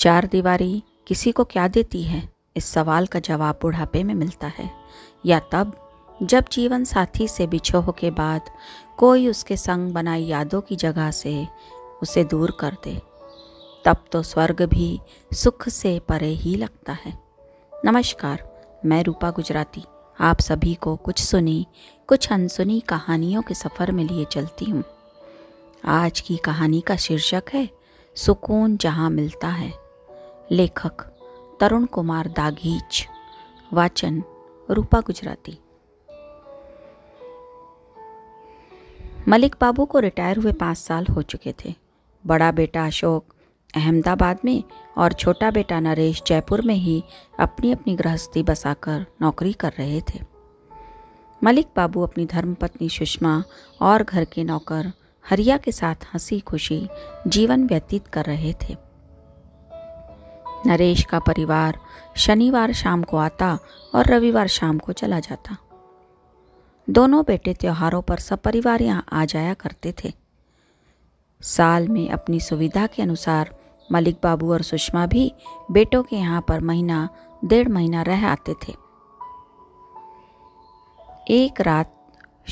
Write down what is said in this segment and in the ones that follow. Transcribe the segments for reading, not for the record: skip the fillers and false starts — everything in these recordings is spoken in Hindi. चार दीवारी किसी को क्या देती है, इस सवाल का जवाब बुढ़ापे में मिलता है, या तब जब जीवन साथी से बिछोह के बाद कोई उसके संग बनाई यादों की जगह से उसे दूर कर दे, तब तो स्वर्ग भी सुख से परे ही लगता है। नमस्कार, मैं रूपा गुजराती आप सभी को कुछ सुनी कुछ अनसुनी कहानियों के सफ़र में लिए चलती हूँ। आज की कहानी का शीर्षक है सुकून जहाँ मिलता है। लेखक तरुण कुमार दागीच, वाचन रूपा गुजराती। मलिक बाबू को रिटायर हुए 5 साल हो चुके थे। बड़ा बेटा अशोक अहमदाबाद में और छोटा बेटा नरेश जयपुर में ही अपनी अपनी गृहस्थी बसाकर नौकरी कर रहे थे। मलिक बाबू अपनी धर्मपत्नी सुषमा और घर के नौकर हरिया के साथ हंसी खुशी जीवन व्यतीत कर रहे थे। नरेश का परिवार शनिवार शाम को आता और रविवार शाम को चला जाता। दोनों बेटे त्योहारों पर सपरिवार यहाँ आ जाया करते थे। साल में अपनी सुविधा के अनुसार मलिक बाबू और सुषमा भी बेटों के यहाँ पर महीना 1.5 महीना रह आते थे। एक रात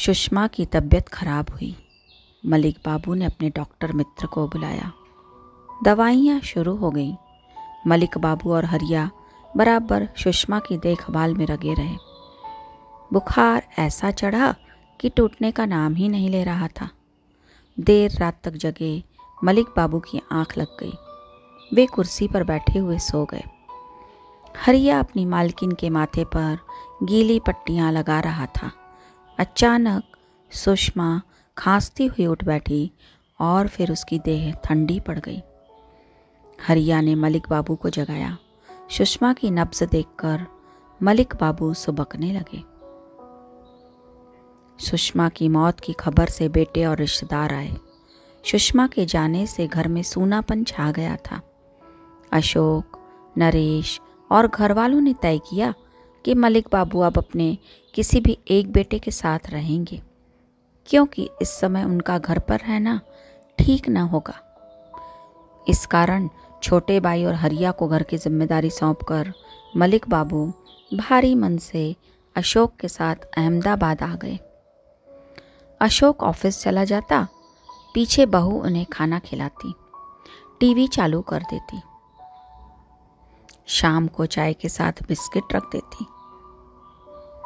सुषमा की तबीयत खराब हुई। मलिक बाबू ने अपने डॉक्टर मित्र को बुलाया। दवाइयाँ शुरू हो गईं। मलिक बाबू और हरिया बराबर सुषमा की देखभाल में लगे रहे। बुखार ऐसा चढ़ा कि टूटने का नाम ही नहीं ले रहा था। देर रात तक जगे मलिक बाबू की आंख लग गई। वे कुर्सी पर बैठे हुए सो गए। हरिया अपनी मालकिन के माथे पर गीली पट्टियां लगा रहा था। अचानक सुषमा खांसती हुई उठ बैठी और फिर उसकी देह ठंडी पड़ गई। हरिया ने मलिक बाबू को जगाया। सुषमा की नब्ज देखकर मलिक बाबू सुबकने लगे। सुषमा की मौत की खबर से बेटे और रिश्तेदार आए। सुषमा के जाने से घर में सूनापन छा गया था। अशोक, नरेश और घरवालों ने तय किया कि मलिक बाबू अब अपने किसी भी एक बेटे के साथ रहेंगे, क्योंकि इस समय उनका घर पर रहना ठीक न होगा। इस कारण छोटे भाई और हरिया को घर की जिम्मेदारी सौंपकर मलिक बाबू भारी मन से अशोक के साथ अहमदाबाद आ गए। अशोक ऑफिस चला जाता, पीछे बहू उन्हें खाना खिलाती, टीवी चालू कर देती, शाम को चाय के साथ बिस्किट रख देती।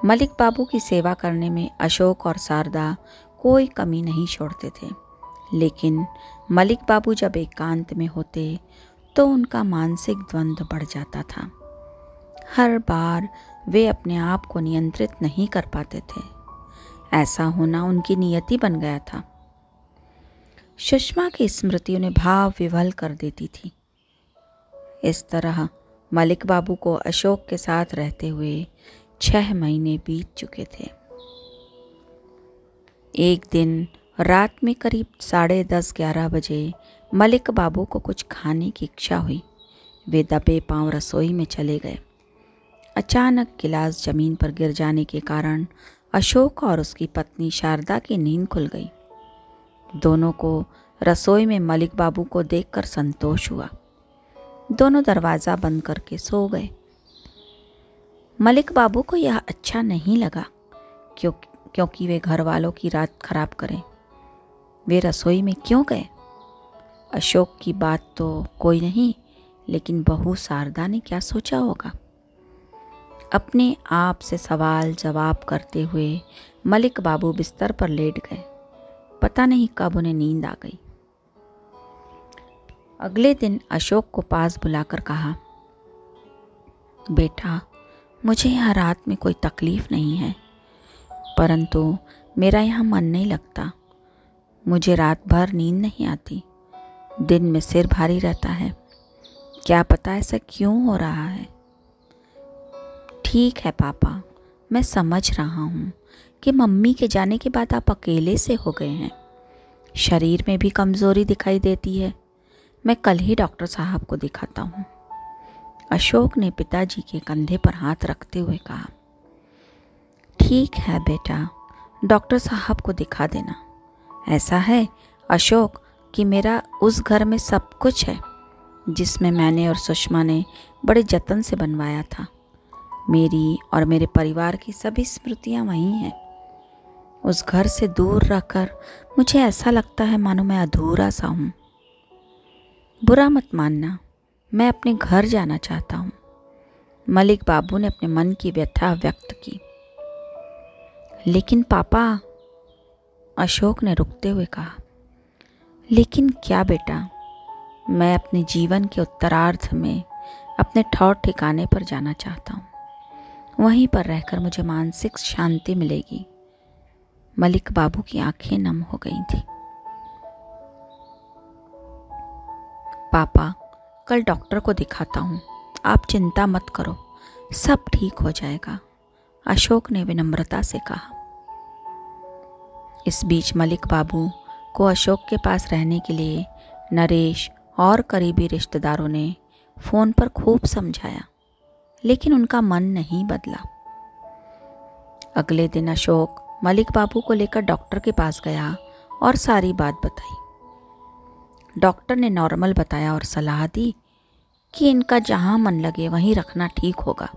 मलिक बाबू की सेवा करने में अशोक और शारदा कोई कमी नहीं छोड़ते थे, लेकिन मलिक बाबू जब एकांत में होते तो उनका मानसिक द्वंद्व बढ़ जाता था। हर बार वे अपने आप को नियंत्रित नहीं कर पाते थे। ऐसा होना उनकी नियति बन गया था। सुषमा की स्मृति उन्हें भाव विवल कर देती थी। इस तरह मलिक बाबू को अशोक के साथ रहते हुए 6 महीने बीत चुके थे। एक दिन रात में करीब 10:30-11 बजे मलिक बाबू को कुछ खाने की इच्छा हुई। वे दबे पांव रसोई में चले गए। अचानक गिलास जमीन पर गिर जाने के कारण अशोक और उसकी पत्नी शारदा की नींद खुल गई। दोनों को रसोई में मलिक बाबू को देखकर संतोष हुआ। दोनों दरवाज़ा बंद करके सो गए। मलिक बाबू को यह अच्छा नहीं लगा, क्योंकि वे घर वालों की रात खराब करें। वे रसोई में क्यों गए? अशोक की बात तो कोई नहीं, लेकिन बहू शारदा ने क्या सोचा होगा? अपने आप से सवाल जवाब करते हुए मलिक बाबू बिस्तर पर लेट गए। पता नहीं कब उन्हें नींद आ गई। अगले दिन अशोक को पास बुलाकर कहा, बेटा, मुझे यहाँ रात में कोई तकलीफ नहीं है, परंतु मेरा यहाँ मन नहीं लगता। मुझे रात भर नींद नहीं आती, दिन में सिर भारी रहता है। क्या पता ऐसा क्यों हो रहा है? ठीक है पापा, मैं समझ रहा हूँ कि मम्मी के जाने के बाद आप अकेले से हो गए हैं। शरीर में भी कमज़ोरी दिखाई देती है। मैं कल ही डॉक्टर साहब को दिखाता हूँ। अशोक ने पिताजी के कंधे पर हाथ रखते हुए कहा। ठीक है बेटा, डॉक्टर साहब को दिखा देना। ऐसा है अशोक कि मेरा उस घर में सब कुछ है, जिसमें मैंने और सुषमा ने बड़े जतन से बनवाया था। मेरी और मेरे परिवार की सभी स्मृतियाँ वहीं हैं। उस घर से दूर रहकर मुझे ऐसा लगता है मानो मैं अधूरा सा हूँ। बुरा मत मानना, मैं अपने घर जाना चाहता हूँ। मलिक बाबू ने अपने मन की व्यथा व्यक्त की। लेकिन पापा, अशोक ने रुकते हुए कहा। लेकिन क्या बेटा, मैं अपने जीवन के उत्तरार्ध में अपने ठौर ठिकाने पर जाना चाहता हूँ। वहीं पर रहकर मुझे मानसिक शांति मिलेगी। मलिक बाबू की आंखें नम हो गई थी। पापा, कल डॉक्टर को दिखाता हूँ, आप चिंता मत करो, सब ठीक हो जाएगा, अशोक ने विनम्रता से कहा। इस बीच मलिक बाबू को अशोक के पास रहने के लिए नरेश और करीबी रिश्तेदारों ने फ़ोन पर खूब समझाया, लेकिन उनका मन नहीं बदला। अगले दिन अशोक मलिक बाबू को लेकर डॉक्टर के पास गया और सारी बात बताई। डॉक्टर ने नॉर्मल बताया और सलाह दी कि इनका जहां मन लगे वहीं रखना ठीक होगा।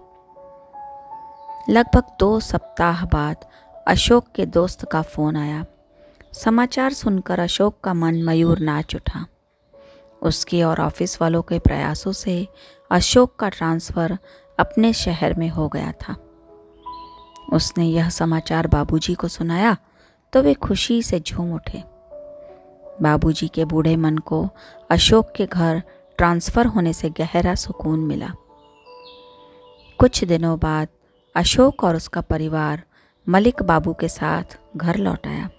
लगभग 2 सप्ताह बाद अशोक के दोस्त का फोन आया। समाचार सुनकर अशोक का मन मयूर नाच उठा। उसके और ऑफिस वालों के प्रयासों से अशोक का ट्रांसफ़र अपने शहर में हो गया था। उसने यह समाचार बाबूजी को सुनाया तो वे खुशी से झूम उठे। बाबूजी के बूढ़े मन को अशोक के घर ट्रांसफ़र होने से गहरा सुकून मिला। कुछ दिनों बाद अशोक और उसका परिवार मलिक बाबू के साथ घर लौट आया।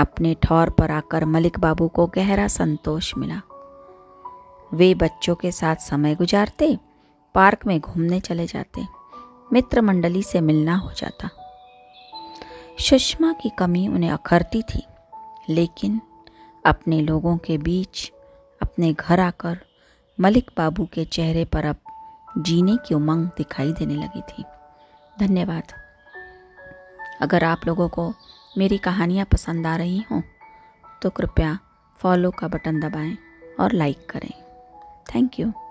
अपने ठौर पर आकर मलिक बाबू को गहरा संतोष मिला। वे बच्चों के साथ समय गुजारते, पार्क में घूमने चले जाते, मित्र मंडली से मिलना हो जाता। सुषमा की कमी उन्हें अखरती थी, लेकिन अपने लोगों के बीच अपने घर आकर मलिक बाबू के चेहरे पर अब जीने की उमंग दिखाई देने लगी थी। धन्यवाद। अगर आप लोगों को मेरी कहानियाँ पसंद आ रही हों तो कृपया फॉलो का बटन दबाएं और लाइक करें। Thank you.